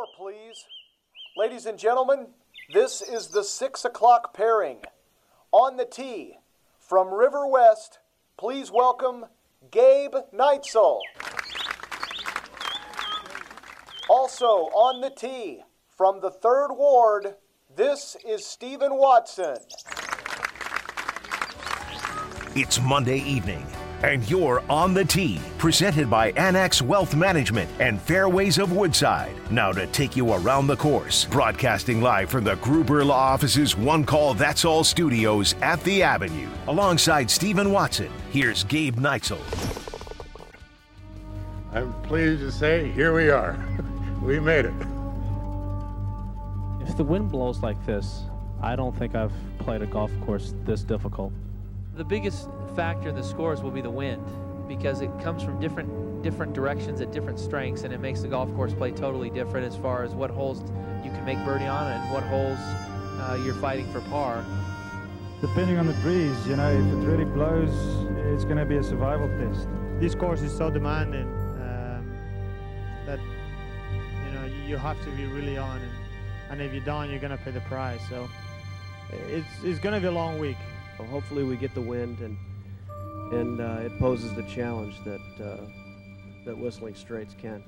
Power, please. Ladies and gentlemen, this is the 6 o'clock pairing. On the tee, from River West, please welcome Gabe Neitzel. Also on the tee, from the 3rd Ward, this is Stephen Watson. It's Monday evening, and you're on the tee, presented by Annex Wealth Management and Fairways of Woodside. Now to take you around the course, broadcasting live from the Gruber Law Office's One Call That's All studios at The Avenue. Alongside Stephen Watson, here's Gabe Neitzel. I'm pleased to say, here we are. We made it. If the wind blows like this, I don't think I've played a golf course this difficult. The biggest factor in the scores will be the wind, because it comes from different directions at different strengths, and it makes the golf course play totally different as far as what holes you can make birdie on and what holes you're fighting for par. Depending on the breeze, you know, if it really blows, it's going to be a survival test. This course is so demanding that, you know, you have to be really on, and if you're down, you're going to pay the price. So it's going to be a long week. Hopefully we get the wind, and it poses the challenge that Whistling Straits can.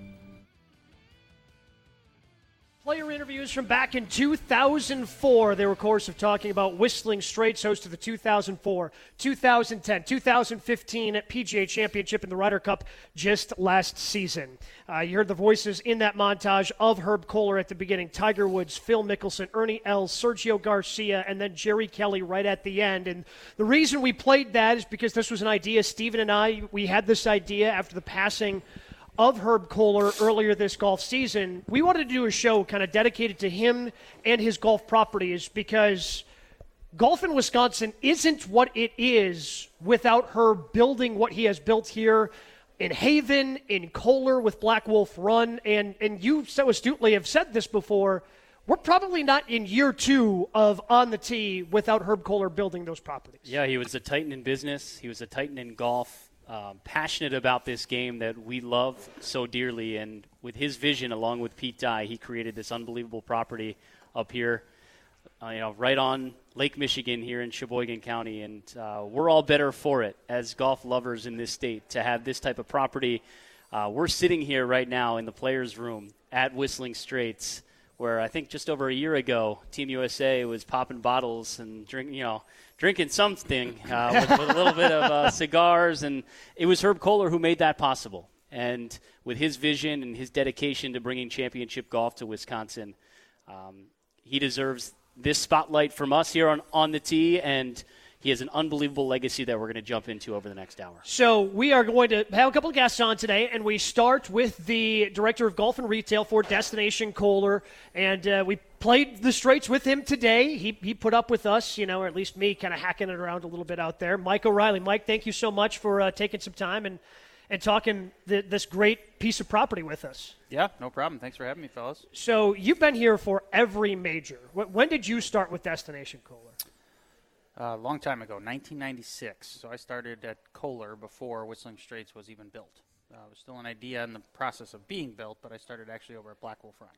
Player interviews from back in 2004. They were, of course, of talking about Whistling Straits, host of the 2004, 2010, 2015 at PGA Championship and the Ryder Cup just last season. You heard the voices in that montage of Herb Kohler at the beginning, Tiger Woods, Phil Mickelson, Ernie Els, Sergio Garcia, and then Jerry Kelly right at the end. And the reason we played that is because this was an idea. Stephen and I, we had this idea after the passing of Herb Kohler earlier this golf season. We wanted to do a show kind of dedicated to him and his golf properties, because golf in Wisconsin isn't what it is without Herb building what he has built here in Haven, in Kohler with Black Wolf Run. And you so astutely have said this before, we're probably not in year 2 of On the Tee without Herb Kohler building those properties. Yeah, he was a titan in business. He was a titan in golf. Passionate about this game that we love so dearly, and with his vision along with Pete Dye, he created this unbelievable property up here, right on Lake Michigan here in Sheboygan County, and we're all better for it as golf lovers in this state to have this type of property. We're sitting here right now in the players' room at Whistling Straits, where I think just over a year ago, Team USA was popping bottles and drinking something with a little bit of cigars. And it was Herb Kohler who made that possible. And with his vision and his dedication to bringing championship golf to Wisconsin, he deserves this spotlight from us here on the tee. And he has an unbelievable legacy that we're going to jump into over the next hour. So we are going to have a couple of guests on today, and we start with the Director of Golf and Retail for Destination Kohler, and we played the Straits with him today. He put up with us, or at least me, kind of hacking it around a little bit out there. Mike O'Reilly. Mike, thank you so much for taking some time and talking this great piece of property with us. Yeah, no problem. Thanks for having me, fellas. So you've been here for every major. When did you start with Destination Kohler? A long time ago, 1996. So I started at Kohler before Whistling Straits was even built. It was still an idea in the process of being built, but I started actually over at Black Wolf Run.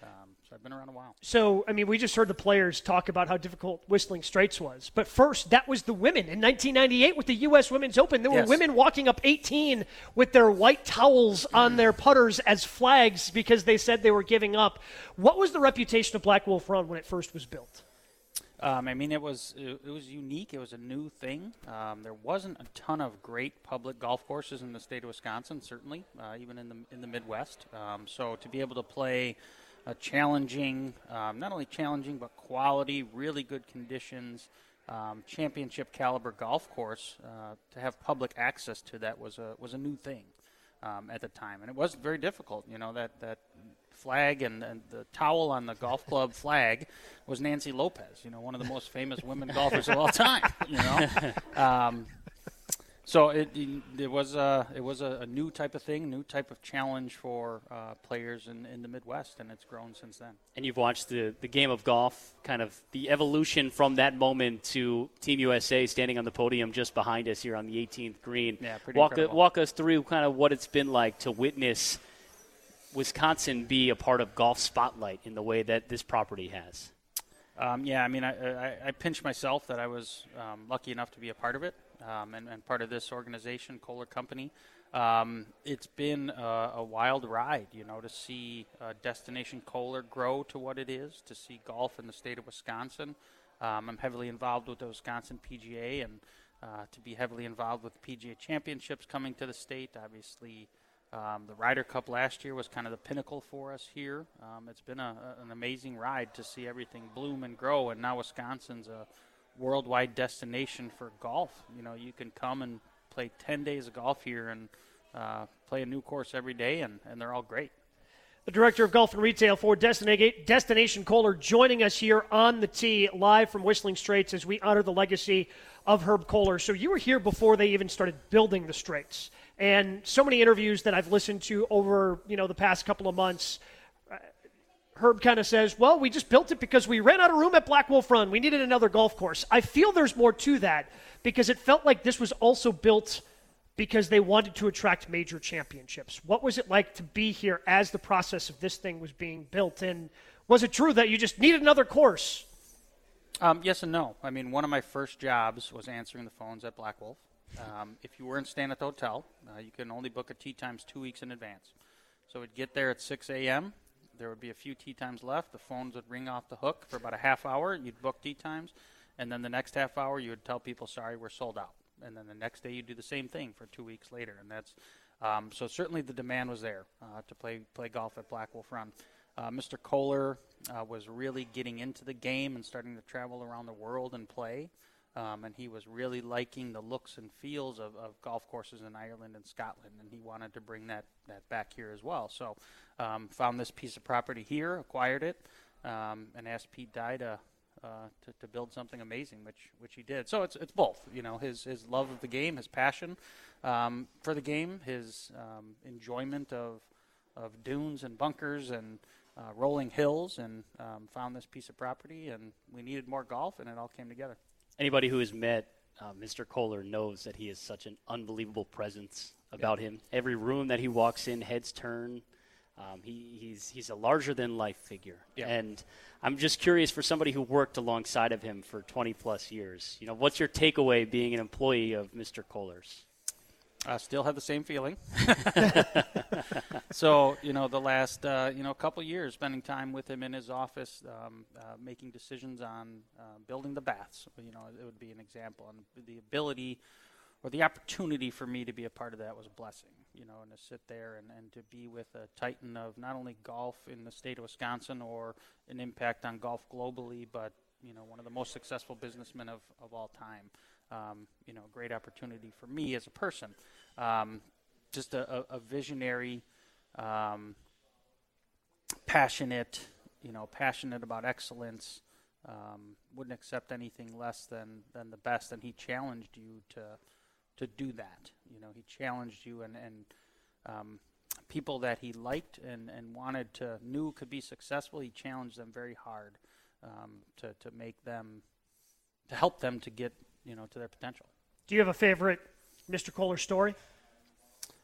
So I've been around a while. So, we just heard the players talk about how difficult Whistling Straits was. But first, that was the women. In 1998 with the U.S. Women's Open, there were women walking up 18 with their white towels on their putters as flags because they said they were giving up. What was the reputation of Black Wolf Run when it first was built? It was unique. It was a new thing. There wasn't a ton of great public golf courses in the state of Wisconsin, certainly, even in the Midwest. So to be able to play a challenging, not only challenging but quality, really good conditions, championship caliber golf course, to have public access to that was a new thing at the time, and it was very difficult. That flag and the towel on the golf club flag was Nancy Lopez, one of the most famous women golfers of all time, So it was a new type of thing, new type of challenge for players in the Midwest, and it's grown since then. And you've watched the game of golf, kind of the evolution from that moment to Team USA standing on the podium just behind us here on the 18th green. Yeah, pretty incredible. Walk us through kind of what it's been like to witness Wisconsin be a part of golf spotlight in the way that this property has? Yeah, I mean, I pinch myself that I was lucky enough to be a part of it and part of this organization, Kohler Company. It's been a wild ride, you know, to see Destination Kohler grow to what it is, to see golf in the state of Wisconsin. I'm heavily involved with the Wisconsin PGA, and to be heavily involved with PGA Championships coming to the state. Obviously, the Ryder Cup last year was kind of the pinnacle for us here. It's been an amazing ride to see everything bloom and grow, and now Wisconsin's a worldwide destination for golf. You know, you can come and play 10 days of golf here and play a new course every day, and they're all great. The Director of Golf and Retail for Destination Kohler joining us here on the tee live from Whistling Straits as we honor the legacy of Herb Kohler. So you were here before they even started building the Straits. And so many interviews that I've listened to over, you know, the past couple of months, Herb kind of says, well, we just built it because we ran out of room at Black Wolf Run. We needed another golf course. I feel there's more to that because it felt like this was also built because they wanted to attract major championships. What was it like to be here as the process of this thing was being built? And was it true that you just needed another course? Yes and no. I mean, one of my first jobs was answering the phones at Black Wolf. If you weren't staying at the hotel, you can only book a tee times 2 weeks in advance. So we'd get there at 6 a.m. There would be a few tee times left. The phones would ring off the hook for about a half hour. You'd book tee times. And then the next half hour, you would tell people, sorry, we're sold out. And then the next day you do the same thing for 2 weeks later. And that's so certainly the demand was there to play golf at Black Wolf Run. Mr. Kohler was really getting into the game and starting to travel around the world and play. And he was really liking the looks and feels of golf courses in Ireland and Scotland, and he wanted to bring that back here as well. So found this piece of property here, acquired it, and asked Pete Dye to build something amazing, which he did. So it's both, you know, his love of the game, his passion for the game, his enjoyment of dunes and bunkers and rolling hills, and found this piece of property, and we needed more golf, and it all came together. Anybody who has met Mr. Kohler knows that he is such an unbelievable presence about him. Every room that he walks in, heads turn. He's a larger-than-life figure. Yep. And I'm just curious, for somebody who worked alongside of him for 20-plus years, you know, what's your takeaway being an employee of Mr. Kohler's? I still have the same feeling. So, you know, the last, couple years spending time with him in his office, making decisions on building the baths, you know, it would be an example. And the ability or the opportunity for me to be a part of that was a blessing, you know, and to sit there and to be with a titan of not only golf in the state of Wisconsin or an impact on golf globally, but, you know, one of the most successful businessmen of all time. You know, great opportunity for me as a person. Just a visionary, passionate about excellence, wouldn't accept anything less than the best, and he challenged you to do that. You know, he challenged you, and people that he liked and wanted to, knew could be successful, he challenged them very hard to make them, to help them to get, you know, to their potential. Do you have a favorite Mr. Kohler story?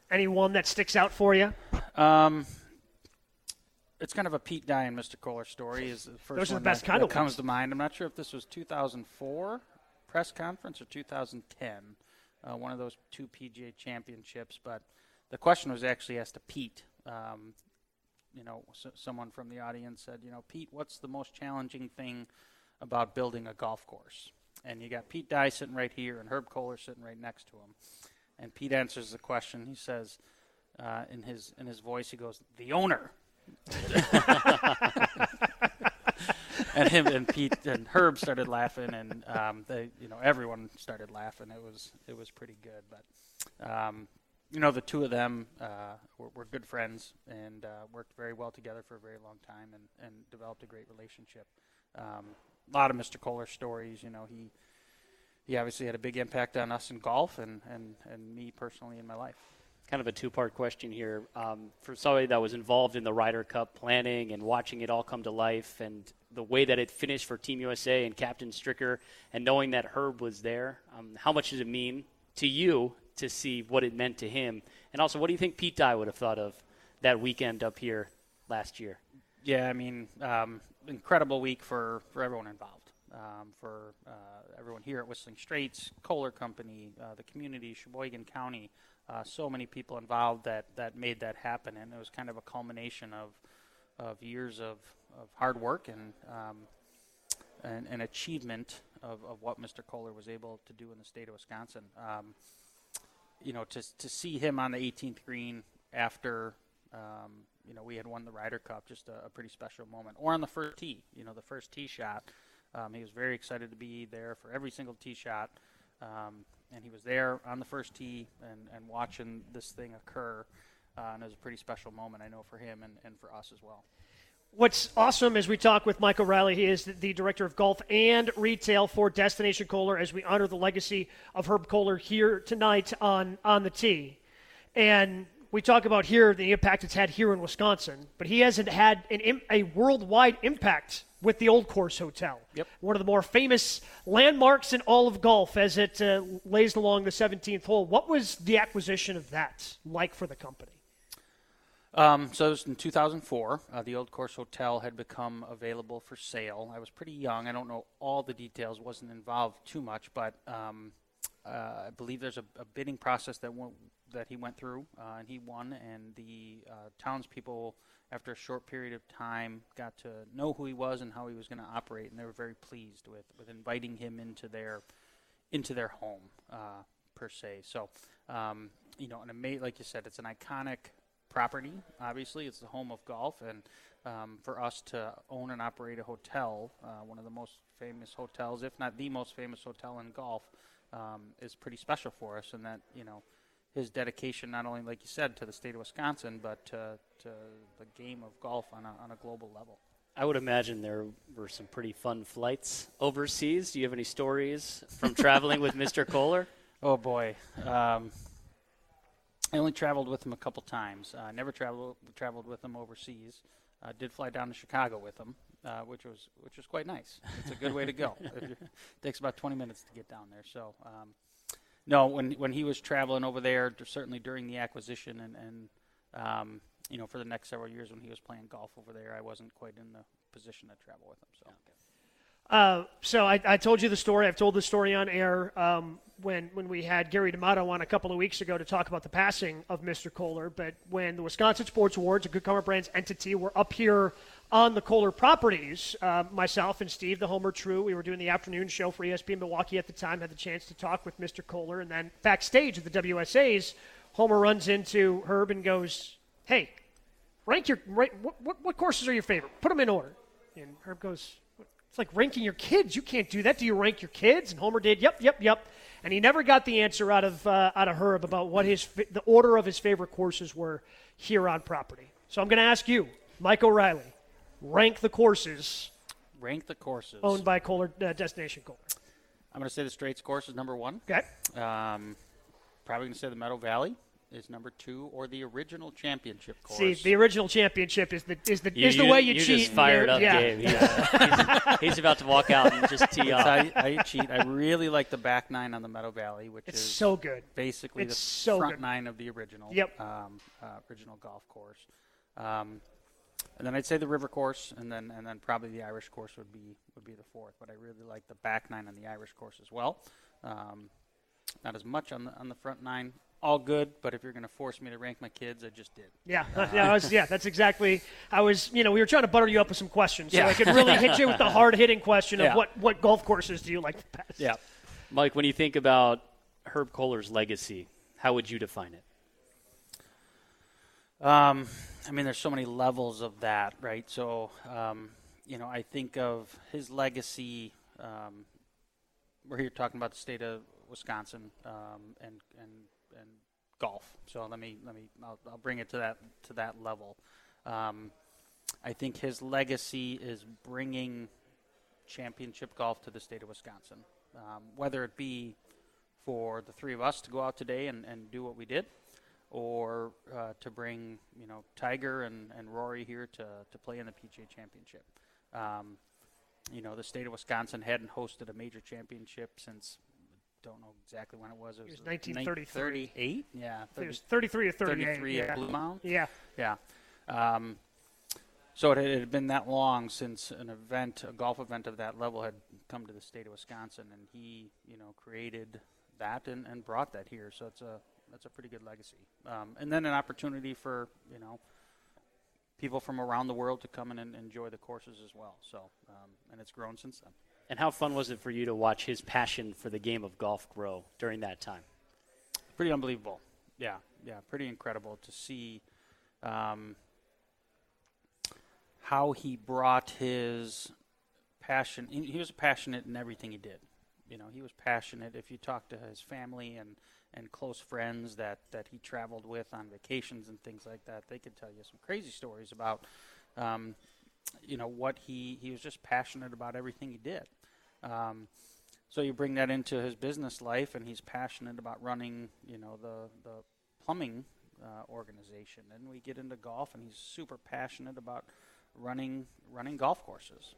Any one that sticks out for you? It's kind of a Pete Dye and Mr. Kohler story is the first. Those are the best kind of comes to mind. I'm not sure if this was 2004 press conference or 2010, one of those two PGA championships. But the question was actually asked to Pete. Someone from the audience said, you know, Pete, what's the most challenging thing about building a golf course? And you got Pete Dye sitting right here and Herb Kohler sitting right next to him. And Pete answers the question. He says, in his voice, he goes, "The owner." And him and Pete and Herb started laughing, and everyone started laughing. It was pretty good. But the two of them were good friends and worked very well together for a very long time and developed a great relationship. A lot of Mr. Kohler stories, you know, he obviously had a big impact on us in golf and me personally in my life. Kind of a two-part question here. For somebody that was involved in the Ryder Cup planning and watching it all come to life and the way that it finished for Team USA and Captain Stricker and knowing that Herb was there, how much does it mean to you to see what it meant to him? And also, what do you think Pete Dye would have thought of that weekend up here last year. Yeah, I mean, incredible week for everyone involved, for everyone here at Whistling Straits, Kohler Company, the community, Sheboygan County, so many people involved that made that happen, and it was kind of a culmination of years of hard work and achievement of what Mr. Kohler was able to do in the state of Wisconsin. You know, to see him on the 18th green after, you know, we had won the Ryder Cup, just a pretty special moment. Or on the first tee, you know, the first tee shot. He was very excited to be there for every single tee shot. And he was there on the first tee and watching this thing occur. And it was a pretty special moment, I know, for him and for us as well. What's awesome as we talk with Mike O'Reilly, he is the Director of Golf and Retail for Destination Kohler as we honor the legacy of Herb Kohler here tonight on the tee. And we talk about here the impact it's had here in Wisconsin, but he hasn't had a worldwide impact with the Old Course Hotel. Yep. One of the more famous landmarks in all of golf as it lays along the 17th hole. What was the acquisition of that like for the company? So it was in 2004. The Old Course Hotel had become available for sale. I was pretty young. I don't know all the details, wasn't involved too much, but I believe there's a bidding process that he went through, and he won, and the townspeople, after a short period of time, got to know who he was and how he was going to operate, and they were very pleased with inviting him into their home, per se. So, you know, like you said, it's an iconic property. Obviously, it's the home of golf, and for us to own and operate a hotel, one of the most famous hotels, if not the most famous hotel in golf, is pretty special for us. And that, you know, his dedication, not only, like you said, to the state of Wisconsin, but to the game of golf on a global level. I would imagine there were some pretty fun flights overseas. Do you have any stories from traveling with Mr. Kohler? Oh boy. I only traveled with him a couple times. Never traveled with him overseas. Did fly down to Chicago with him, which was quite nice. It's a good way to go. It takes about 20 minutes to get down there. So, no, when he was traveling over there, certainly during the acquisition, and you know, for the next several years when he was playing golf over there, I wasn't quite in the position to travel with him. So. Yeah, okay. So I told you the story. I've told the story on air when we had Gary D'Amato on a couple of weeks ago to talk about the passing of Mr. Kohler. But when the Wisconsin Sports Awards, a Goodcomer Brands entity, were up here on the Kohler properties, myself and Steve, the Homer True, we were doing the afternoon show for ESPN Milwaukee at the time, had the chance to talk with Mr. Kohler. And then backstage at the WSAs, Homer runs into Herb and goes, hey, what courses are your favorite? Put them in order. And Herb goes, it's like ranking your kids. You can't do that. Do you rank your kids? And Homer did. Yep. And he never got the answer out of Herb about what the order of his favorite courses were here on property. So I'm going to ask you, Mike O'Reilly, rank the courses. Owned by Kohler, Destination Kohler. I'm going to say the Straits course is number one. Okay. Probably going to say the Meadow Valley is number two, or the original championship course. See, the original championship is the way you cheat. You just fired up, yeah. Gabe. Yeah. he's about to walk out and just tee off. I cheat. I really like the back nine on the Meadow Valley, which is so good. Basically, it's the front nine of the original. Yep. Original golf course. And then I'd say the river course, and then probably the Irish course would be the fourth. But I really like the back nine on the Irish course as well. Not as much on the front nine. All good, but if you're going to force me to rank my kids, I just did. Yeah, that's exactly. I was, you know, we were trying to butter you up with some questions, so I could really hit you with the hard-hitting question of what golf courses do you like the best. Yeah, Mike, when you think about Herb Kohler's legacy, how would you define it? I mean, there's so many levels of that, right? So, you know, I think of his legacy. We're here talking about the state of Wisconsin, and golf. So I'll bring it to that level. I think his legacy is bringing championship golf to the state of Wisconsin, whether it be for the three of us to go out today and do what we did, or to bring, you know, Tiger and Rory here to play in the PGA Championship. You know, the state of Wisconsin hadn't hosted a major championship since don't know exactly when it was. It was 1933. 38? Yeah. It was 33 or 38. 33 yeah. at Blue Mound? Yeah. Yeah. So it had been that long since an event, a golf event of that level had come to the state of Wisconsin, and he, you know, created that and brought that here. So that's a pretty good legacy. And then an opportunity for, you know, people from around the world to come in and enjoy the courses as well. So, and it's grown since then. And how fun was it for you to watch his passion for the game of golf grow during that time? Pretty unbelievable. Yeah, yeah, pretty incredible to see how he brought his passion. He was passionate in everything he did. You know, he was passionate. If you talk to his family and close friends that he traveled with on vacations and things like that, they could tell you some crazy stories about, you know, what he was just passionate about everything he did. So you bring that into his business life, and he's passionate about running, you know, the plumbing organization. And we get into golf, and he's super passionate about running golf courses.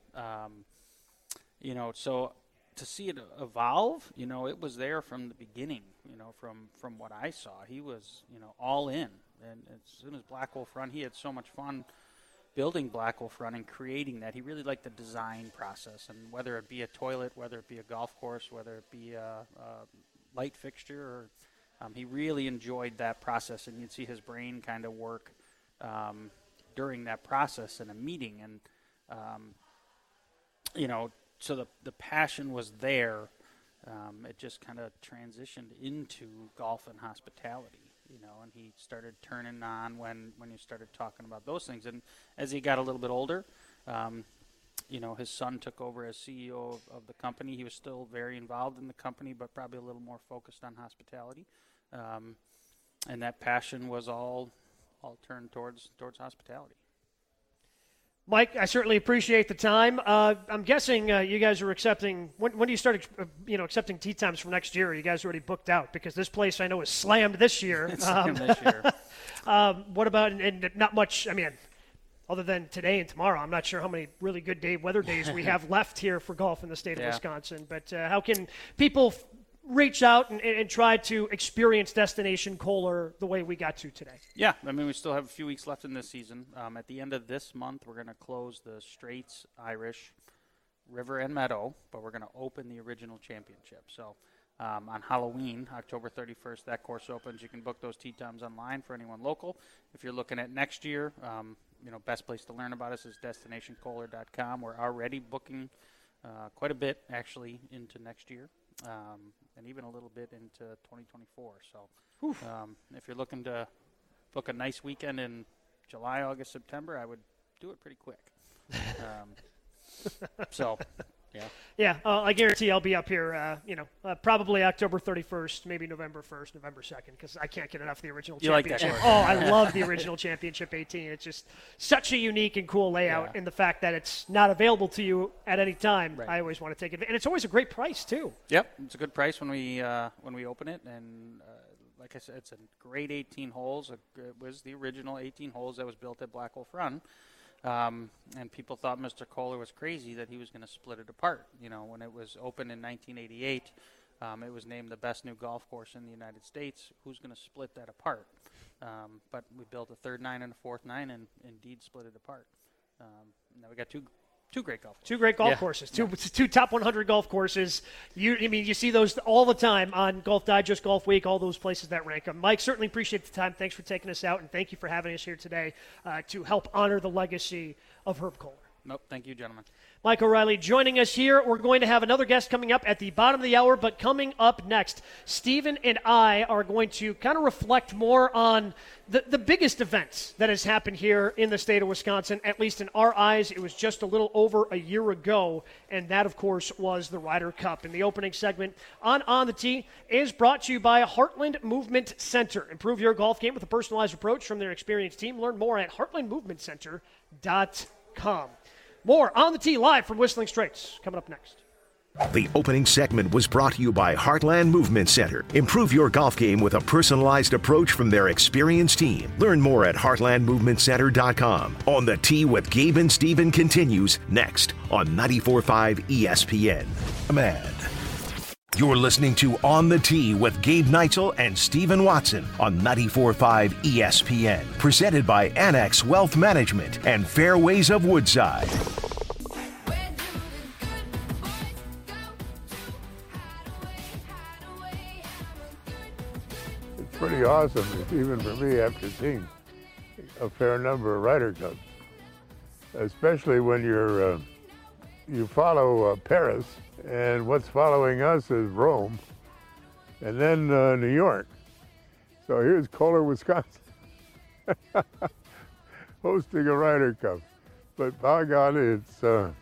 You know, so to see it evolve, you know, it was there from the beginning, you know, from what I saw. He was, you know, all in. And as soon as Black Wolf Run, he had so much fun building Black Wolf Run and creating that. He really liked the design process, and whether it be a toilet, whether it be a golf course, whether it be a light fixture, or, he really enjoyed that process, and you'd see his brain kind of work during that process in a meeting. And, you know, so the passion was there. It just kind of transitioned into golf and hospitality, you know, and he started turning on when you started talking about those things. And as he got a little bit older, you know, his son took over as CEO of the company. He was still very involved in the company, but probably a little more focused on hospitality. And that passion was all turned towards hospitality. Mike, I certainly appreciate the time. I'm guessing you guys are accepting. When do you start, you know, accepting tee times for next year? Are you guys already booked out? Because this place I know is slammed this year. It's slammed this year. What about and not much? I mean, other than today and tomorrow, I'm not sure how many really good weather days we have left here for golf in the state of Wisconsin. But how can people reach out and try to experience Destination Kohler the way we got to today? Yeah, I mean, we still have a few weeks left in this season. At the end of this month, we're going to close the Straits, Irish, River, and Meadow, but we're going to open the original championship. So on Halloween, October 31st, that course opens. You can book those tee times online for anyone local. If you're looking at next year, you know, best place to learn about us is destinationkohler.com. We're already booking quite a bit, actually, into next year. And even a little bit into 2024. So if you're looking to book a nice weekend in July, August, September, I would do it pretty quick. So, yeah. Yeah, I guarantee I'll be up here, you know, probably October 31st, maybe November 1st, November 2nd, because I can't get enough of the original championship. Like that I love the original championship 18. It's just such a unique and cool layout, and the fact that it's not available to you at any time, I always want to take it. And it's always a great price, too. Yep, it's a good price when we open it. And like I said, it's a great 18 holes. It was the original 18 holes that was built at Black Wolf Run. And people thought Mr. Kohler was crazy that he was going to split it apart. You know, when it was opened in 1988, it was named the best new golf course in the United States. Who's going to split that apart? But we built a third nine and a fourth nine and indeed split it apart. Now we got two great golf courses. Two top 100 golf courses. You see those all the time on Golf Digest, Golf Week, all those places that rank them. Mike, certainly appreciate the time. Thanks for taking us out, and thank you for having us here today to help honor the legacy of Herb Kohler. Nope, thank you, gentlemen. Mike O'Reilly joining us here. We're going to have another guest coming up at the bottom of the hour, but coming up next, Stephen and I are going to kind of reflect more on the biggest event that has happened here in the state of Wisconsin, at least in our eyes. It was just a little over a year ago, and that, of course, was the Ryder Cup. And the opening segment on the Tee is brought to you by Heartland Movement Center. Improve your golf game with a personalized approach from their experienced team. Learn more at heartlandmovementcenter.com. More on the Tee live from Whistling Straits coming up next. The opening segment was brought to you by Heartland Movement Center. Improve your golf game with a personalized approach from their experienced team. Learn more at heartlandmovementcenter.com. On the Tee with Gabe and Stephen continues next on 94.5 ESPN. You're listening to On the Tee with Gabe Neitzel and Stephen Watson on 94.5 ESPN. Presented by Annex Wealth Management and Fairways of Woodside. It's pretty awesome, even for me, after seeing a fair number of Ryder Cups, especially when you're you follow Paris. And what's following us is Rome, and then New York. So here's Kohler, Wisconsin, hosting a Ryder Cup. But by God, it's our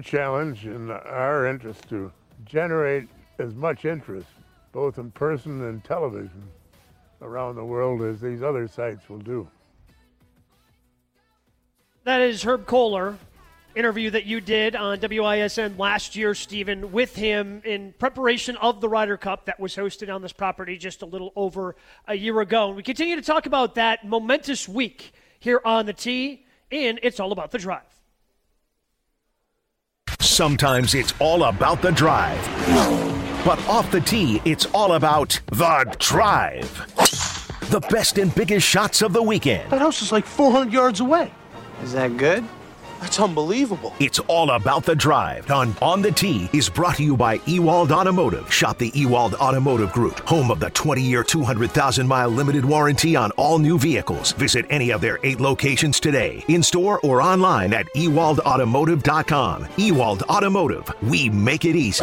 challenge and our interest to generate as much interest, both in person and television, around the world as these other sites will do. That is Herb Kohler. Interview that you did on WISN last year, Stephen, with him in preparation of the Ryder Cup that was hosted on this property just a little over a year ago. And we continue to talk about that momentous week here on the tee, and it's all about the drive. Sometimes it's all about the drive, but off the tee, it's all about the drive. The best and biggest shots of the weekend. That house is like 400 yards away. Is that good? That's unbelievable. It's all about the drive. On the Tee is brought to you by Ewald Automotive. Shop the Ewald Automotive Group, home of the 20-year, 200,000-mile limited warranty on all new vehicles. Visit any of their 8 locations today, in-store or online at ewaldautomotive.com. Ewald Automotive, we make it easy.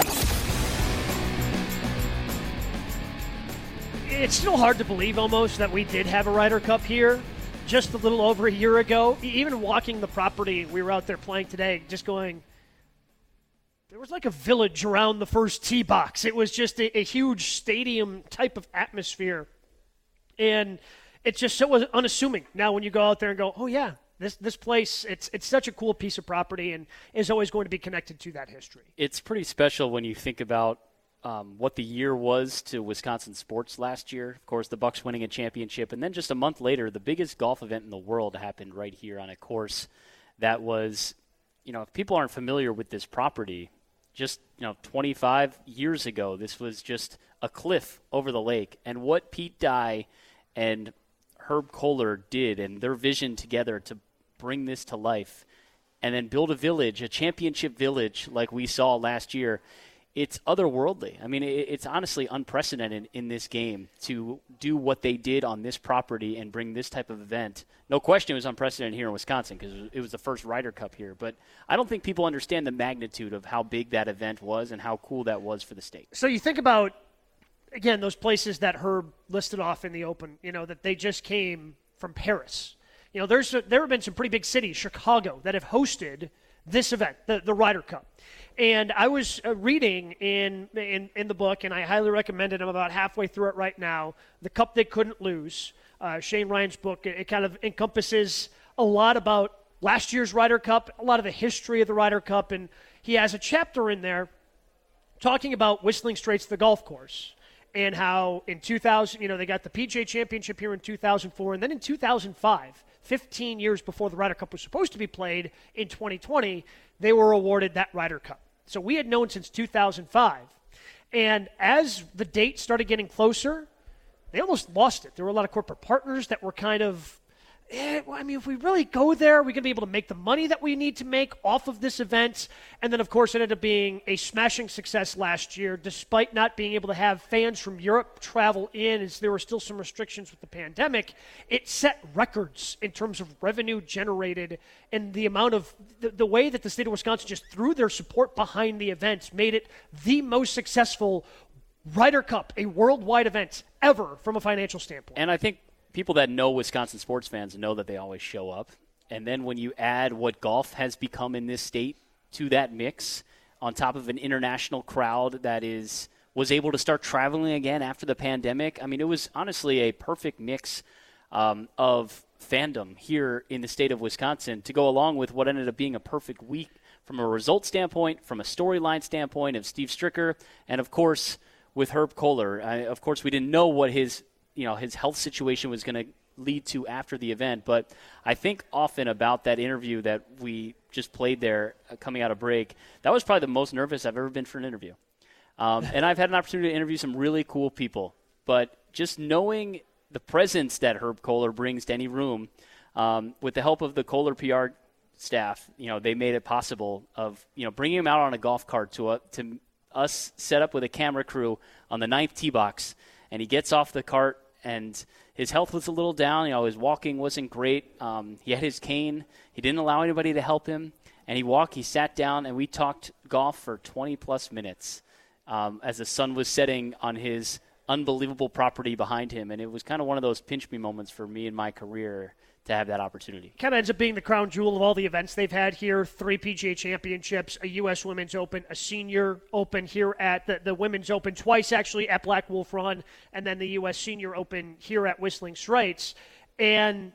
It's still hard to believe almost that we did have a Ryder Cup here. Just a little over a year ago, even walking the property, we were out there playing today, just going, there was like a village around the first tee box. It was just a huge stadium type of atmosphere. And it's just so unassuming now when you go out there and go, oh, yeah, this place, it's such a cool piece of property and is always going to be connected to that history. It's pretty special when you think about what the year was to Wisconsin sports last year. Of course, the Bucks winning a championship. And then just a month later, the biggest golf event in the world happened right here on a course that was, you know, if people aren't familiar with this property, just, you know, 25 years ago, this was just a cliff over the lake. And what Pete Dye and Herb Kohler did and their vision together to bring this to life and then build a village, a championship village like we saw last year, it's otherworldly. I mean, it's honestly unprecedented in this game to do what they did on this property and bring this type of event. No question it was unprecedented here in Wisconsin because it was the first Ryder Cup here. But I don't think people understand the magnitude of how big that event was and how cool that was for the state. So you think about, again, those places that Herb listed off in the Open, you know, that they just came from Paris. You know, there have been some pretty big cities, Chicago, that have hosted this event, the Ryder Cup. And I was reading in the book, and I highly recommend it. I'm about halfway through it right now, The Cup They Couldn't Lose, Shane Ryan's book. It kind of encompasses a lot about last year's Ryder Cup, a lot of the history of the Ryder Cup, and he has a chapter in there talking about Whistling Straits, the golf course, and how in 2000, you know, they got the PGA Championship here in 2004, and then in 2005, 15 years before the Ryder Cup was supposed to be played in 2020, they were awarded that Ryder Cup. So we had known since 2005. And as the date started getting closer, they almost lost it. There were a lot of corporate partners that were kind of, if we really go there, are we going to be able to make the money that we need to make off of this event? And then, of course, it ended up being a smashing success last year, despite not being able to have fans from Europe travel in, as there were still some restrictions with the pandemic. It set records in terms of revenue generated, and the amount of the way that the state of Wisconsin just threw their support behind the event made it the most successful Ryder Cup, a worldwide event ever from a financial standpoint. And I think people that know Wisconsin sports fans know that they always show up. And then when you add what golf has become in this state to that mix, on top of an international crowd that was able to start traveling again after the pandemic, I mean, it was honestly a perfect mix of fandom here in the state of Wisconsin to go along with what ended up being a perfect week from a result standpoint, from a storyline standpoint of Steve Stricker, and, of course, with Herb Kohler. Of course, we didn't know what his health situation was going to lead to after the event. But I think often about that interview that we just played there coming out of break, that was probably the most nervous I've ever been for an interview. And I've had an opportunity to interview some really cool people. But just knowing the presence that Herb Kohler brings to any room, with the help of the Kohler PR staff, you know, they made it possible of, you know, bringing him out on a golf cart to us, set up with a camera crew on the 9th tee box. And he gets off the cart, and his health was a little down. You know, his walking wasn't great. He had his cane. He didn't allow anybody to help him. And he walked, he sat down, and we talked golf for 20-plus minutes as the sun was setting on his unbelievable property behind him. And it was kind of one of those pinch-me moments for me in my career to have that opportunity. Kind of ends up being the crown jewel of all the events they've had here, 3 PGA Championships, a U.S. Women's Open, a Senior Open here at the Women's Open twice, actually, at Black Wolf Run, and then the U.S. Senior Open here at Whistling Straits. And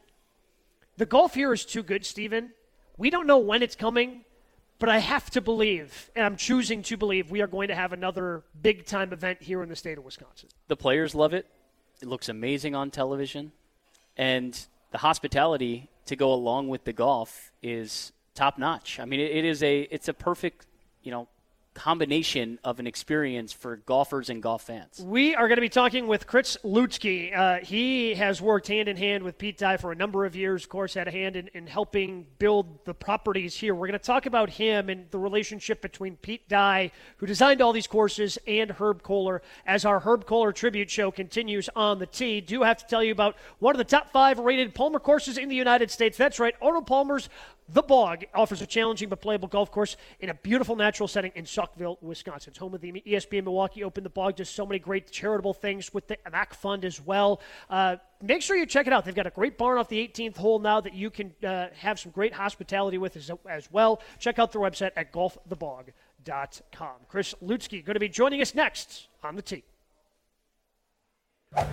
the golf here is too good, Stephen. We don't know when it's coming, but I have to believe, and I'm choosing to believe, we are going to have another big-time event here in the state of Wisconsin. The players love it. It looks amazing on television. And the hospitality to go along with the golf is top-notch. I mean, it's a perfect, you know, combination of an experience for golfers and golf fans. We are going to be talking with Chris Lutsky. He has worked hand-in-hand with Pete Dye for a number of years, of course, had a hand in helping build the properties here. We're going to talk about him and the relationship between Pete Dye, who designed all these courses, and Herb Kohler, as our Herb Kohler tribute show continues on the tee. Do have to tell you about one of the top 5 rated Palmer courses in the United States. That's right, Arnold Palmer's The Bog offers a challenging but playable golf course in a beautiful natural setting in Saukville, Wisconsin. It's home of the ESPN Milwaukee Open. The Bog does so many great charitable things with the MAC Fund as well. Make sure you check it out. They've got a great barn off the 18th hole now that you can have some great hospitality with as well. Check out their website at golfthebog.com. Chris Lutsky going to be joining us next on The Tee.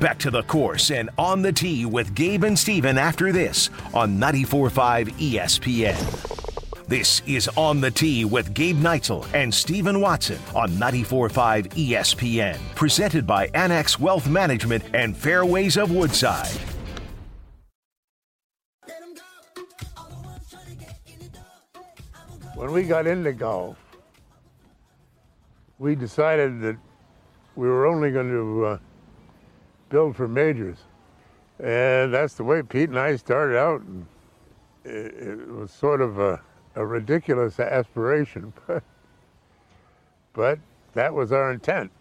Back to the course and on the tee with Gabe and Steven after this on 94.5 ESPN. This is On the Tee with Gabe Neitzel and Stephen Watson on 94.5 ESPN, presented by Annex Wealth Management and Fairways of Woodside. When we got into golf, we decided that we were only going to build for majors, and that's the way Pete and I started out. And it was sort of a ridiculous aspiration, but that was our intent.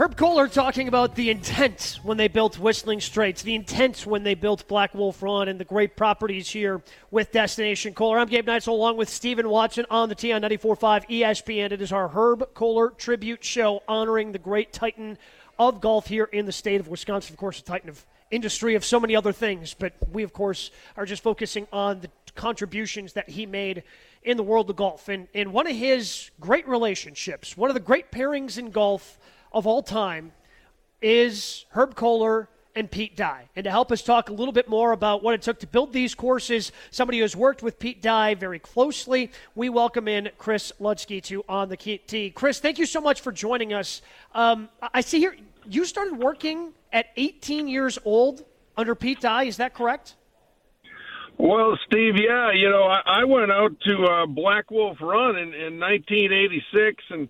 Herb Kohler talking about the intent when they built Whistling Straits, the intent when they built Black Wolf Run, and the great properties here with Destination Kohler. I'm Gabe Neitzel along with Stephen Watson on the tee on 94.5 ESPN. It is our Herb Kohler tribute show honoring the great titan of golf here in the state of Wisconsin. Of course, the titan of industry, of so many other things, but we, of course, are just focusing on the contributions that he made in the world of golf. And one of his great relationships, one of the great pairings in golf of all time, is Herb Kohler and Pete Dye. And to help us talk a little bit more about what it took to build these courses, somebody who has worked with Pete Dye very closely, we welcome in Chris Lutsky to On the Tee. Chris, thank you so much for joining us. I see here you started working at 18 years old under Pete Dye. Is that correct? Well, Steve, yeah. You know, I went out to Black Wolf Run in 1986, and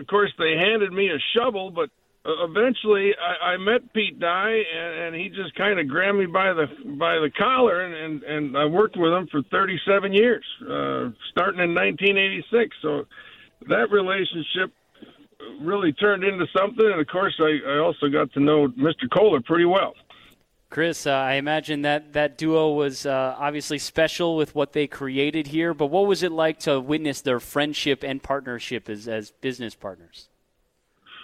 of course, they handed me a shovel, but eventually I met Pete Dye, and he just kind of grabbed me by the collar, and I worked with him for 37 years, starting in 1986. So that relationship really turned into something, and of course, I also got to know Mr. Kohler pretty well. Chris, I imagine that duo was obviously special with what they created here, but what was it like to witness their friendship and partnership as business partners?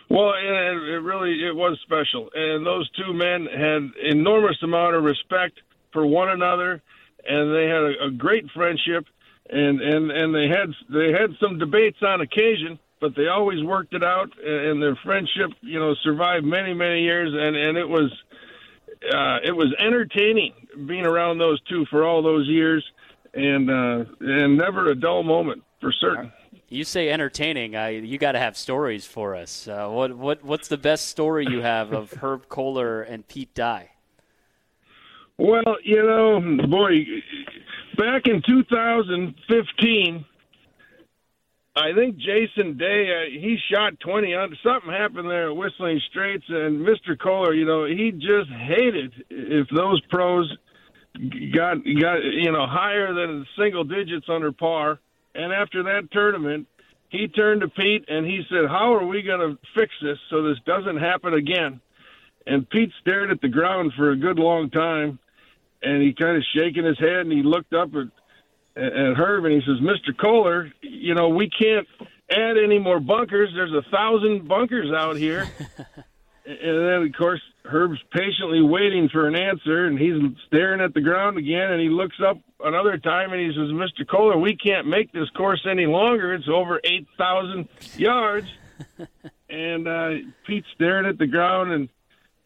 Well, it was special, and those two men had enormous amount of respect for one another, and they had a great friendship, and they had some debates on occasion, but they always worked it out, and their friendship, you know, survived many, many years, and it was entertaining being around those two for all those years, and never a dull moment for certain. You say entertaining. You got to have stories for us. What's the best story you have of Herb Kohler and Pete Dye? Well, you know, boy, back in 2015, I think Jason Day, he shot 20. Something happened there at Whistling Straits, and Mr. Kohler, you know, he just hated if those pros got you know, higher than single digits under par. And after that tournament, he turned to Pete and he said, "How are we going to fix this so this doesn't happen again?" And Pete stared at the ground for a good long time, and he kind of shaking his head, and he looked up at Herb, and he says, "Mr. Kohler, you know, we can't add any more bunkers. There's 1,000 bunkers out here." And then, of course, Herb's patiently waiting for an answer, and he's staring at the ground again, and he looks up another time, and he says, "Mr. Kohler, we can't make this course any longer. It's over 8,000 yards. And Pete's staring at the ground,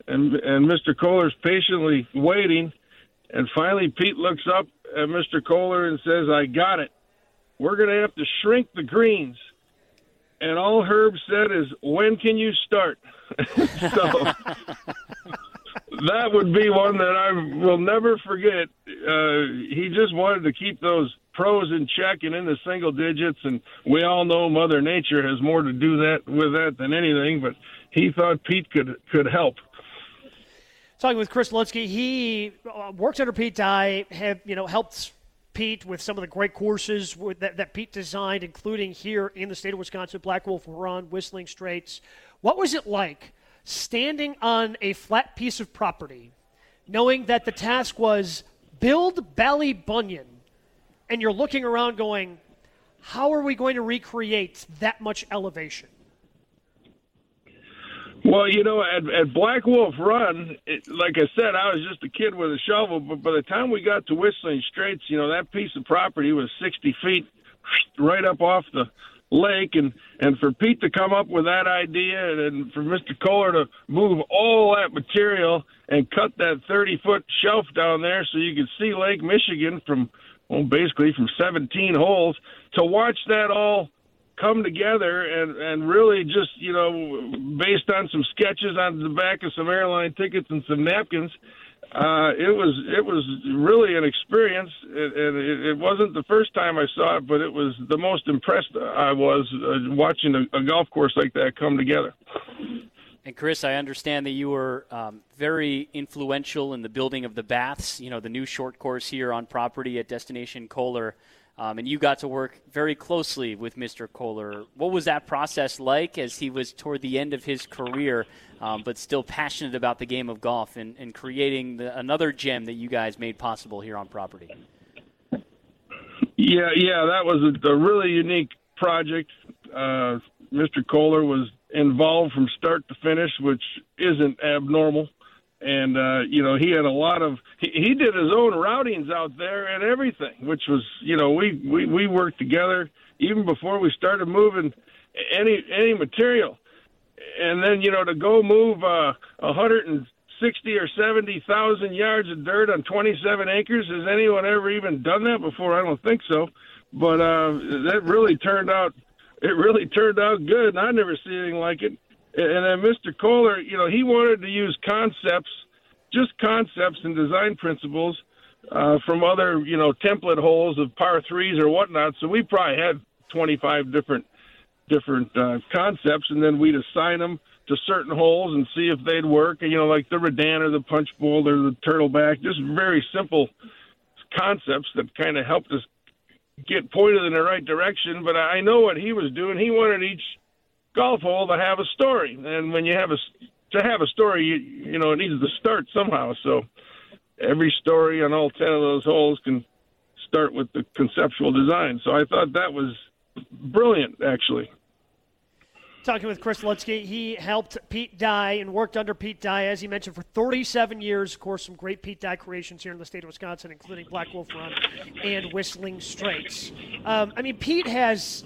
and Mr. Kohler's patiently waiting. And finally, Pete looks up at Mr. Kohler and says, "I got it. We're going to have to shrink the greens." And all Herb said is, "When can you start?" So that would be one that I will never forget. He just wanted to keep those pros in check and in the single digits. And we all know Mother Nature has more to do that with that than anything. But he thought Pete could help. Talking with Chris Lutsky, he worked under Pete Dye, helped Pete with some of the great courses that Pete designed, including here in the state of Wisconsin, Black Wolf Run, Whistling Straits. What was it like standing on a flat piece of property, knowing that the task was build Bally Bunyan, and you're looking around going, how are we going to recreate that much elevation? Well, you know, at Black Wolf Run, like I said, I was just a kid with a shovel. But by the time we got to Whistling Straits, you know, that piece of property was 60 feet right up off the lake. And for Pete to come up with that idea and for Mr. Kohler to move all that material and cut that 30-foot shelf down there so you could see Lake Michigan from 17 holes, to watch that all come together and really just, you know, based on some sketches on the back of some airline tickets and some napkins, it was really an experience. It wasn't the first time I saw it, but it was the most impressed I was watching a golf course like that come together. And, Chris, I understand that you were very influential in the building of the baths, you know, the new short course here on property at Destination Kohler. And you got to work very closely with Mr. Kohler. What was that process like as he was toward the end of his career, but still passionate about the game of golf and creating another gem that you guys made possible here on property? Yeah, that was a really unique project. Mr. Kohler was involved from start to finish, which isn't abnormal. And, you know, he had a lot of – he did his own routings out there and everything, which was, you know, we worked together even before we started moving any material. And then, you know, to go move 160 or 70,000 yards of dirt on 27 acres, has anyone ever even done that before? I don't think so. But it really turned out good, and I never see anything like it. And then Mr. Kohler, you know, he wanted to use concepts and design principles from other, you know, template holes of par threes or whatnot. So we probably had 25 different concepts, and then we'd assign them to certain holes and see if they'd work. And, you know, like the Redan or the Punch Bowl or the Turtleback, just very simple concepts that kind of helped us get pointed in the right direction. But I know what he was doing. He wanted each golf hole to have a story, and when you have a story, you know, it needs to start somehow. So every story on all 10 of those holes can start with the conceptual design. So I thought that was brilliant, actually. Talking with Chris Lutsky, he helped Pete Dye and worked under Pete Dye, as he mentioned, for 37 years. Of course, some great Pete Dye creations here in the state of Wisconsin, including Black Wolf Run and Whistling Straits. Pete has,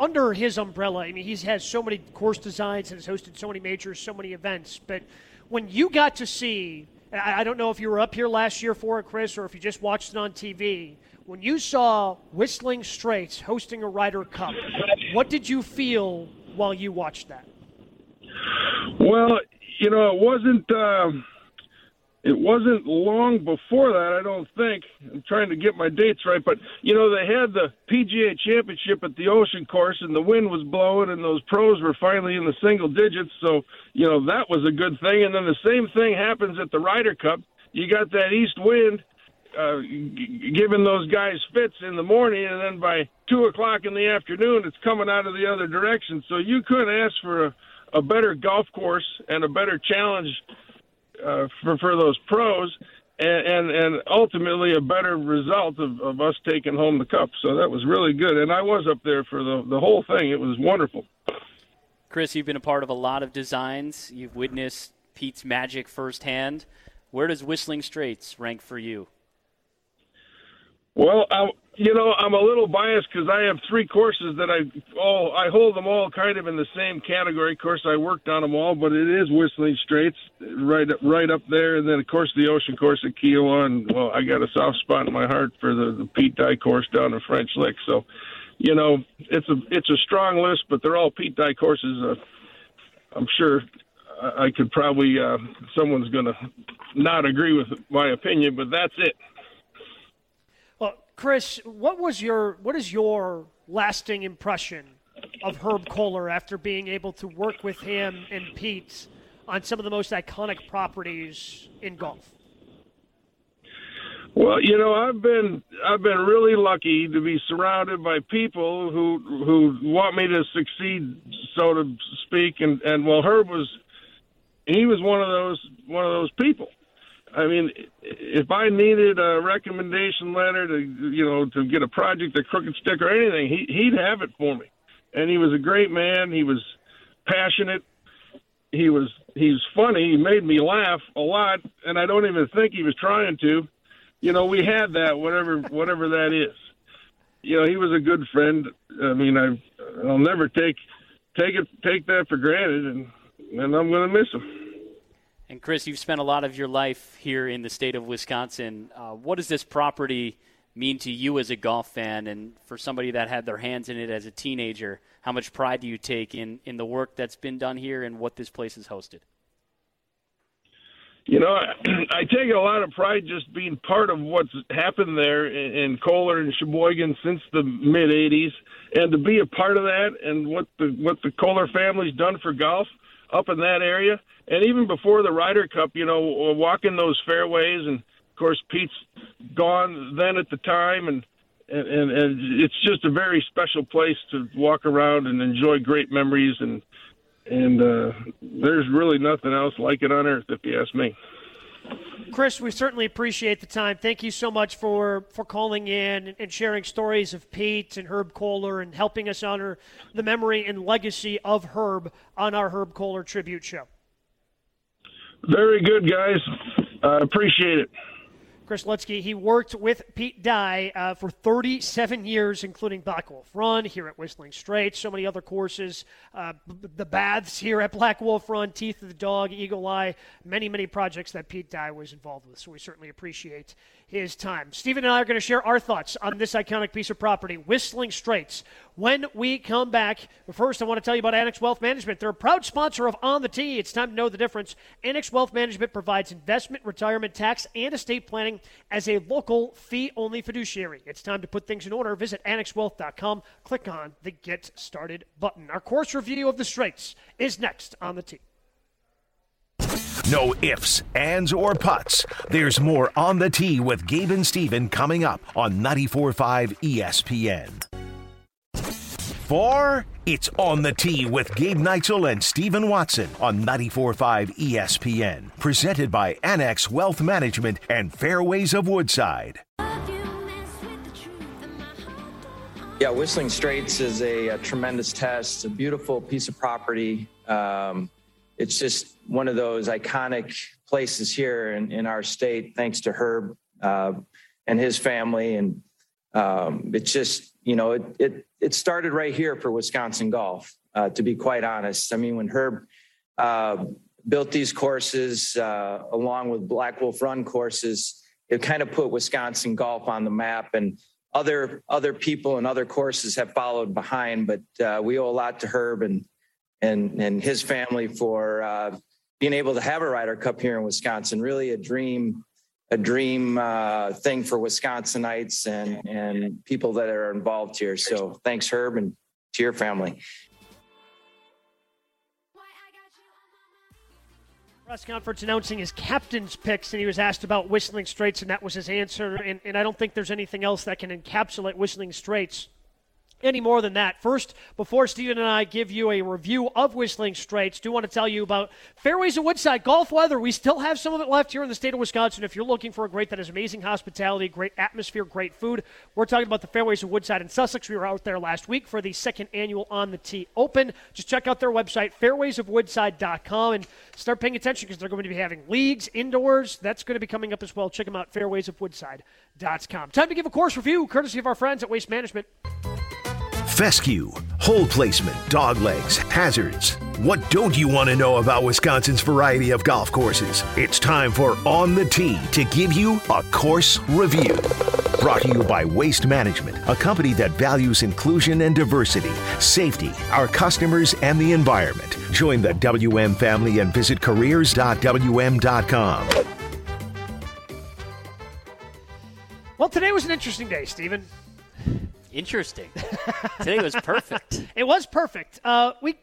under his umbrella, he's had so many course designs and has hosted so many majors, so many events. But when you got to see, I don't know if you were up here last year for it, Chris, or if you just watched it on TV, when you saw Whistling Straits hosting a Ryder Cup, what did you feel while you watched that? Well, you know, it wasn't It wasn't long before that, I don't think. I'm trying to get my dates right, but, you know, they had the PGA Championship at the Ocean Course, and the wind was blowing, and those pros were finally in the single digits, so, you know, that was a good thing. And then the same thing happens at the Ryder Cup. You got that east wind giving those guys fits in the morning, and then by 2 o'clock in the afternoon, it's coming out of the other direction. So you couldn't ask for a better golf course and a better challenge for those pros, and ultimately a better result of us taking home the cup. So that was really good, and I was up there for the whole thing. It was wonderful. Chris, you've been a part of a lot of designs. You've witnessed Pete's magic firsthand. Where does Whistling Straits rank for you? Well, I'm a little biased because I have three courses that I hold them all kind of in the same category. Of course, I worked on them all, but it is Whistling Straits right up there. And then, of course, the Ocean Course at Kiowa. And, well, I got a soft spot in my heart for the Pete Dye course down in French Lick. So, you know, it's a strong list, but they're all Pete Dye courses. I'm sure I could probably someone's going to not agree with my opinion, but that's it. Chris, what is your lasting impression of Herb Kohler after being able to work with him and Pete on some of the most iconic properties in golf? Well, you know, I've been really lucky to be surrounded by people who want me to succeed, so to speak, and well, Herb was one of those people. I mean, if I needed a recommendation letter to get a project, a crooked stick, or anything, he'd have it for me. And he was a great man. He was passionate. He's funny. He made me laugh a lot, and I don't even think he was trying to. You know, we had that, whatever that is. You know, he was a good friend. I mean, I'll never take that for granted, and I'm going to miss him. And, Chris, you've spent a lot of your life here in the state of Wisconsin. What does this property mean to you as a golf fan and for somebody that had their hands in it as a teenager? How much pride do you take in the work that's been done here and what this place has hosted? You know, I take a lot of pride just being part of what's happened there in Kohler and Sheboygan since the mid-'80s. And to be a part of that and what the Kohler family's done for golf up in that area, and even before the Ryder Cup, you know, walking those fairways, and of course Pete's gone then at the time, and it's just a very special place to walk around and enjoy great memories, and there's really nothing else like it on earth, if you ask me. Chris, we certainly appreciate the time. Thank you so much for calling in and sharing stories of Pete and Herb Kohler and helping us honor the memory and legacy of Herb on our Herb Kohler tribute show. Very good, guys. I appreciate it. Chris Lutsky, he worked with Pete Dye for 37 years, including Black Wolf Run here at Whistling Straits, so many other courses, the baths here at Black Wolf Run, Teeth of the Dog, Eagle Eye, many, many projects that Pete Dye was involved with. So we certainly appreciate his time. Stephen and I are going to share our thoughts on this iconic piece of property, Whistling Straits, when we come back. But first, I want to tell you about Annex Wealth Management. They're a proud sponsor of On the Tee. It's time to know the difference. Annex Wealth Management provides investment, retirement, tax, and estate planning as a local fee-only fiduciary. It's time to put things in order. Visit AnnexWealth.com. Click on the Get Started button. Our course review of the Straits is next on the Tee. No ifs, ands, or buts. There's more On the Tee with Gabe and Steven coming up on 94.5 ESPN. It's On the Tee with Gabe Neitzel and Stephen Watson on 94.5 ESPN. Presented by Annex Wealth Management and Fairways of Woodside. Yeah, Whistling Straits is a tremendous test, a beautiful piece of property. It's just one of those iconic places here in our state, thanks to Herb and his family. And it's just, you know, it started right here for Wisconsin golf, to be quite honest. I mean, when Herb built these courses along with Black Wolf Run courses, it kind of put Wisconsin golf on the map, and other people and other courses have followed behind. But we owe a lot to Herb and his family for being able to have a Ryder Cup here in Wisconsin, really a dream thing for Wisconsinites and people that are involved here. So thanks, Herb, and to your family. Press conference announcing his captain's picks, and he was asked about Whistling Straits, and that was his answer. And I don't think there's anything else that can encapsulate Whistling Straits any more than that. First, before Stephen and I give you a review of Whistling Straits, do want to tell you about Fairways of Woodside Golf Weather. We still have some of it left here in the state of Wisconsin. If you're looking for a great that has amazing hospitality, great atmosphere, great food, we're talking about the Fairways of Woodside in Sussex. We were out there last week for the second annual On the Tee Open. Just check out their website, fairwaysofwoodside.com, and start paying attention because they're going to be having leagues indoors. That's going to be coming up as well. Check them out, fairwaysofwoodside.com. Time to give a course review, courtesy of our friends at Waste Management. Fescue, hole placement, dog legs, hazards. What don't you want to know about Wisconsin's variety of golf courses? It's time for On the Tee to give you a course review. Brought to you by Waste Management, a company that values inclusion and diversity, safety, our customers, and the environment. Join the WM family and visit careers.wm.com. Well, today was an interesting day, Stephen. Interesting. Today was perfect. It was perfect. We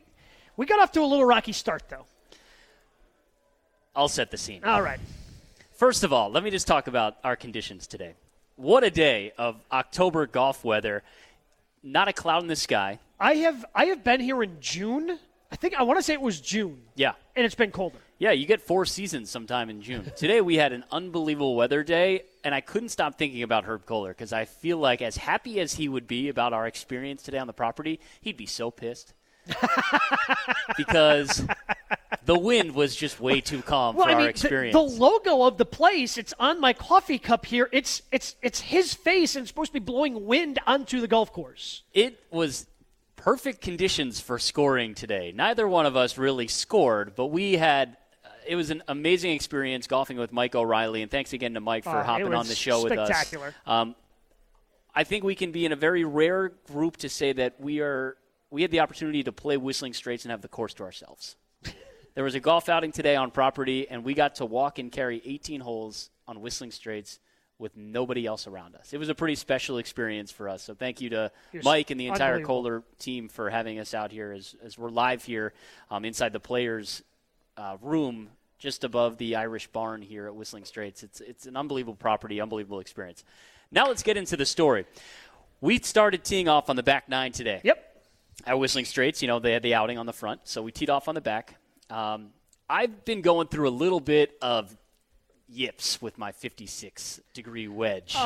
got off to a little rocky start, though. I'll set the scene. All right. First of all, let me just talk about our conditions today. What a day of October golf weather. Not a cloud in the sky. I have been here in June. I think I want to say it was June. Yeah. And it's been colder. Yeah, you get four seasons sometime in June. Today we had an unbelievable weather day, and I couldn't stop thinking about Herb Kohler because I feel like as happy as he would be about our experience today on the property, he'd be so pissed because the wind was just way too calm our experience. The logo of the place, it's on my coffee cup here. It's his face, and it's supposed to be blowing wind onto the golf course. It was perfect conditions for scoring today. Neither one of us really scored, but we had – it was an amazing experience golfing with Mike O'Reilly, and thanks again to Mike for hopping on the show with us. Spectacular. I think we can be in a very rare group to say that we had the opportunity to play Whistling Straits and have the course to ourselves. There was a golf outing today on property, and we got to walk and carry 18 holes on Whistling Straits with nobody else around us. It was a pretty special experience for us, so thank you to Mike and the entire Kohler team for having us out here as we're live here inside the players' room just above the Irish barn here at Whistling Straits. It's an unbelievable property, unbelievable experience. Now let's get into the story. We started teeing off on the back nine today. Yep. At Whistling Straits, they had the outing on the front, so we teed off on the back. I've been going through a little bit of yips with my 56-degree wedge,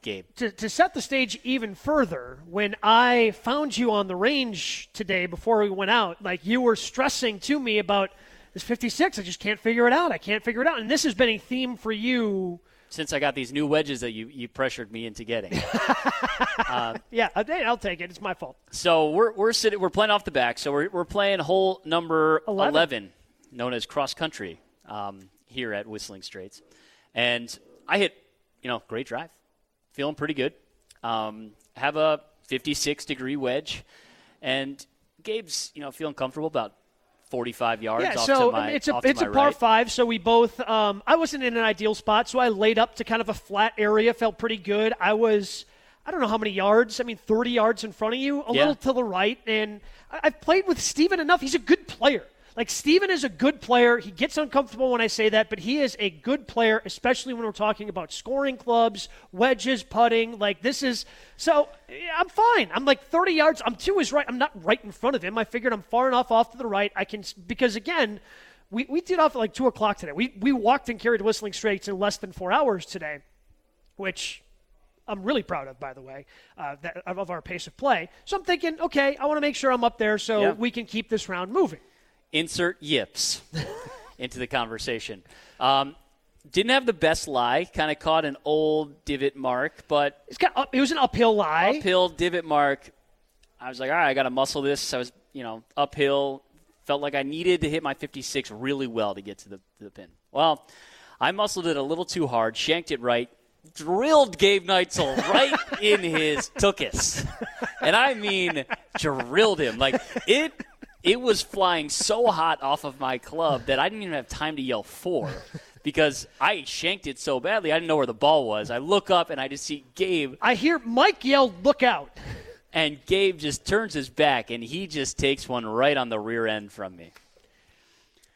Gabe. To set the stage even further, when I found you on the range today before we went out, like you were stressing to me about – this 56, I just can't figure it out. I can't figure it out. And this has been a theme for you. Since I got these new wedges that you pressured me into getting. Yeah, I'll take it. It's my fault. So we're playing off the back. So we're playing hole number 11, known as cross country, here at Whistling Straits. And I hit, great drive. Feeling pretty good. Have a 56-degree wedge. And Gabe's, feeling comfortable about 45 yards off to my right. Yeah, so it's a par 5, so we both I wasn't in an ideal spot, so I laid up to kind of a flat area, felt pretty good. I was, I don't know how many yards, 30 yards in front of you, a little to the right, and I've played with Stephen enough. He's a good player. Like, Stephen is a good player. He gets uncomfortable when I say that, but he is a good player, especially when we're talking about scoring clubs, wedges, putting. Like, this is – so I'm fine. I'm like 30 yards. I'm to his right. I'm not right in front of him. I figured I'm far enough off to the right. I can – because, again, we did off at like 2 o'clock today. We walked and carried Whistling Straits in less than 4 hours today, which – I'm really proud of, by the way, of our pace of play. So I'm thinking, okay, I want to make sure I'm up there so we can keep this round moving. Insert yips into the conversation. Didn't have the best lie. Kind of caught an old divot mark, but it was an uphill lie. Uphill divot mark. I was like, all right, I got to muscle this. So I was, uphill. Felt like I needed to hit my 56 really well to get to the pin. Well, I muscled it a little too hard, shanked it right, drilled Gabe Neitzel right in his tuchus, and I mean drilled him like it. It was flying so hot off of my club that I didn't even have time to yell four because I shanked it so badly I didn't know where the ball was. I look up, and I just see Gabe. I hear Mike yell, look out. And Gabe just turns his back, and he just takes one right on the rear end from me.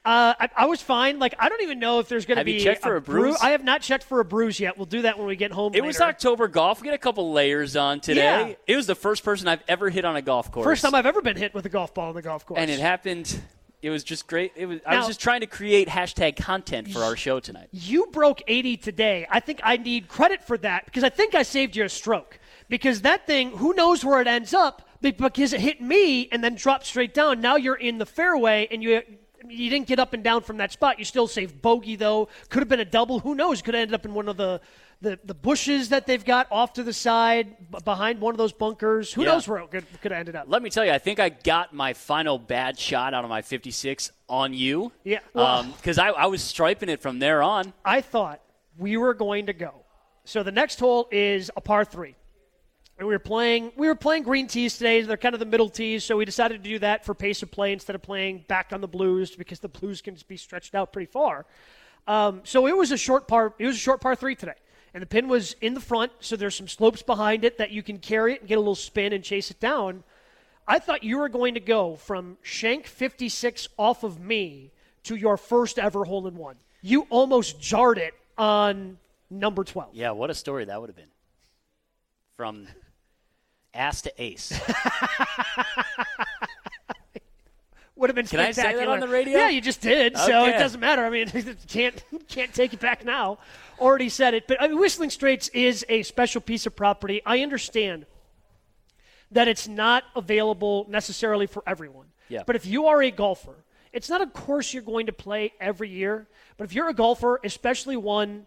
I was fine. Like, I don't even know if there's going to be. Have you checked for a bruise? I have not checked for a bruise yet. We'll do that when we get home. It later. Was October golf. We get a couple layers on today. Yeah. It was the first person I've ever hit on a golf course. First time I've ever been hit with a golf ball on the golf course. And it happened. It was just great. I was just trying to create hashtag content for our show tonight. You broke 80 today. I think I need credit for that because I think I saved you a stroke. Because that thing, who knows where it ends up? Because it hit me and then dropped straight down. Now you're in the fairway and you didn't get up and down from that spot. You still saved bogey, though. Could have been a double. Who knows? Could have ended up in one of the bushes that they've got off to the side, behind one of those bunkers. Who knows where it could have ended up? Let me tell you, I think I got my final bad shot out of my 56 on you. Yeah. Because I was striping it from there on. I thought we were going to go. So the next hole is a par 3. And we were playing green tees today. They're kind of the middle tees, so we decided to do that for pace of play instead of playing back on the blues because the blues can be stretched out pretty far. So it was a short par. It was a short par 3 today, and the pin was in the front. So there's some slopes behind it that you can carry it and get a little spin and chase it down. I thought you were going to go from shank 56 off of me to your first ever hole in one. You almost jarred it on number 12. Yeah, what a story that would have been. From ass to ace. Would have been spectacular. Can I say that on the radio? Yeah, you just did, okay. So it doesn't matter. I mean, can't take it back now. Already said it. But I mean, Whistling Straits is a special piece of property. I understand that it's not available necessarily for everyone. Yeah. But if you are a golfer, it's not a course you're going to play every year. But if you're a golfer, especially one.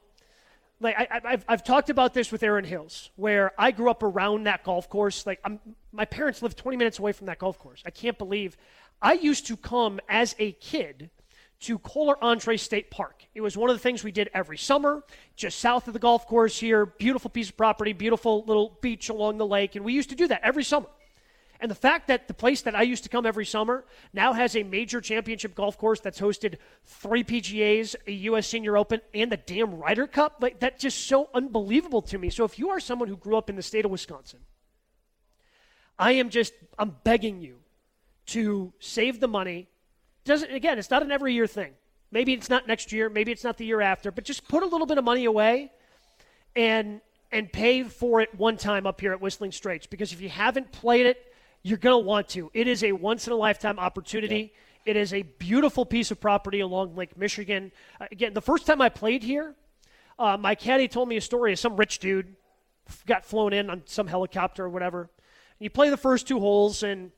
Like I've talked about this with Erin Hills, where I grew up around that golf course. Like my parents lived 20 minutes away from that golf course. I can't believe I used to come as a kid to Kohler Entree State Park. It was one of the things we did every summer, just south of the golf course here. Beautiful piece of property, beautiful little beach along the lake, and we used to do that every summer. And the fact that the place that I used to come every summer now has a major championship golf course that's hosted 3 PGAs, a U.S. Senior Open, and the damn Ryder Cup, like that's just so unbelievable to me. So if you are someone who grew up in the state of Wisconsin, I'm begging you to save the money. Again, it's not an every year thing. Maybe it's not next year. Maybe it's not the year after. But just put a little bit of money away and pay for it one time up here at Whistling Straits, because if you haven't played it, you're going to want to. It is a once-in-a-lifetime opportunity. Yeah. It is a beautiful piece of property along Lake Michigan. Again, the first time I played here, my caddy told me a story of some rich dude got flown in on some helicopter or whatever. And you play the first 2 holes, and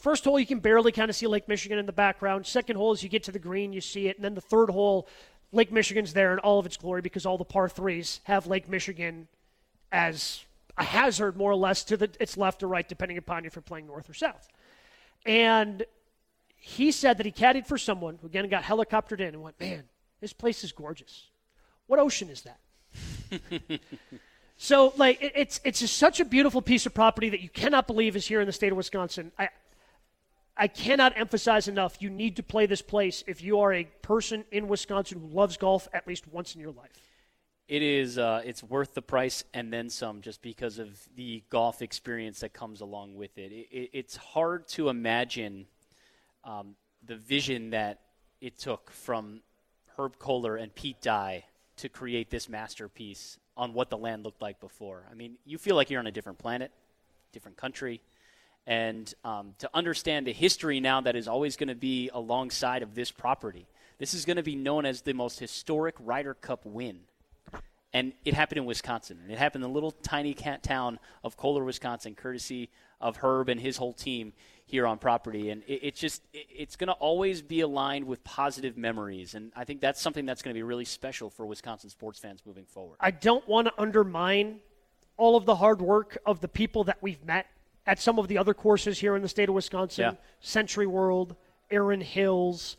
first hole you can barely kind of see Lake Michigan in the background. Second hole is you get to the green, you see it. And then the third hole, Lake Michigan's there in all of its glory because all the par 3s have Lake Michigan as a hazard, more or less, to its left or right, depending upon if you're playing north or south. And he said that he caddied for someone who, again, got helicoptered in and went, man, this place is gorgeous. What ocean is that? So, like, it's just such a beautiful piece of property that you cannot believe is here in the state of Wisconsin. I cannot emphasize enough, you need to play this place if you are a person in Wisconsin who loves golf at least once in your life. It is. It's worth the price and then some, just because of the golf experience that comes along with it. It's hard to imagine the vision that it took from Herb Kohler and Pete Dye to create this masterpiece on what the land looked like before. I mean, you feel like you're on a different planet, different country, and to understand the history now that is always going to be alongside of this property. This is going to be known as the most historic Ryder Cup win. And it happened in Wisconsin. And it happened in the little tiny town of Kohler, Wisconsin, courtesy of Herb and his whole team here on property. And it's going to always be aligned with positive memories. And I think that's something that's going to be really special for Wisconsin sports fans moving forward. I don't want to undermine all of the hard work of the people that we've met at some of the other courses here in the state of Wisconsin, yeah. Century World, Erin Hills,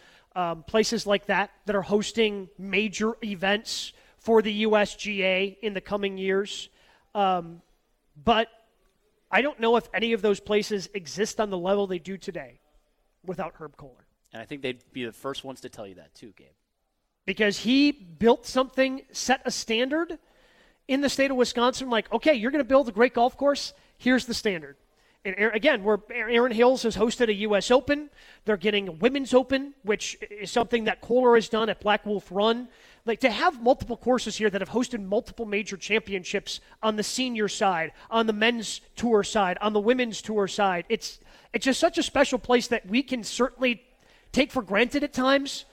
places like that are hosting major events for the USGA in the coming years. But I don't know if any of those places exist on the level they do today. without Herb Kohler. And I think they'd be the first ones to tell you that too, Gabe. Because he built something, set a standard in the state of Wisconsin. Like, okay, you're going to build a great golf course. Here's the standard. And again, Erin Hills has hosted a U.S. Open. They're getting a Women's Open, which is something that Kohler has done at Black Wolf Run. Like, to have multiple courses here that have hosted multiple major championships on the senior side, on the men's tour side, on the women's tour side, it's just such a special place that we can certainly take for granted at times,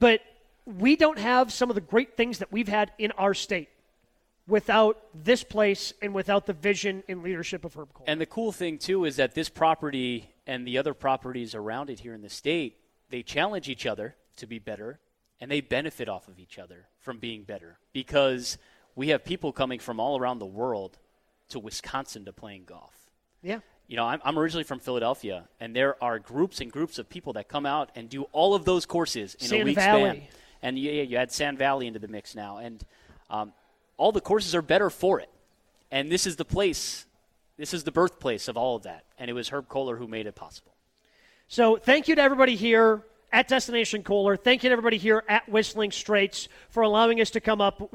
but we don't have some of the great things that we've had in our state without this place and without the vision and leadership of Herb Kohler. And the cool thing, too, is that this property and the other properties around it here in the state, they challenge each other to be better, and they benefit off of each other from being better, because we have people coming from all around the world to Wisconsin to playing golf. Yeah. You know, I'm originally from Philadelphia, and there are groups and groups of people that come out and do all of those courses in a week's span. And you add Sand Valley into the mix now. And all the courses are better for it. And this is the place, this is the birthplace of all of that. And it was Herb Kohler who made it possible. So thank you to everybody here at Destination Kohler. Thank you to everybody here at Whistling Straits for allowing us to come up.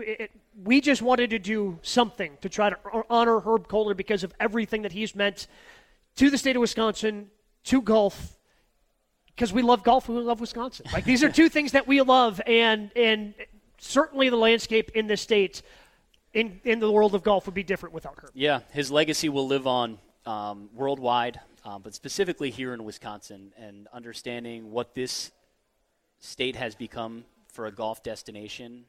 We just wanted to do something to try to honor Herb Kohler because of everything that he's meant to the state of Wisconsin, to golf, because we love golf and we love Wisconsin. Like, these are two things that we love, and certainly the landscape in this state, in the world of golf, would be different without Herb. Yeah, his legacy will live on worldwide, but specifically here in Wisconsin, and understanding what this state has become for a golf destination.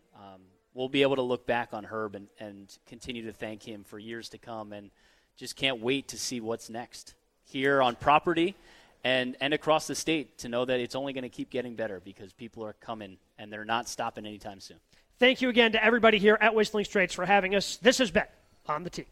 We'll be able to look back on Herb and continue to thank him for years to come, and just can't wait to see what's next here on property and across the state, to know that it's only going to keep getting better because people are coming and they're not stopping anytime soon. Thank you again to everybody here at Whistling Straits for having us. This has been On the Tee.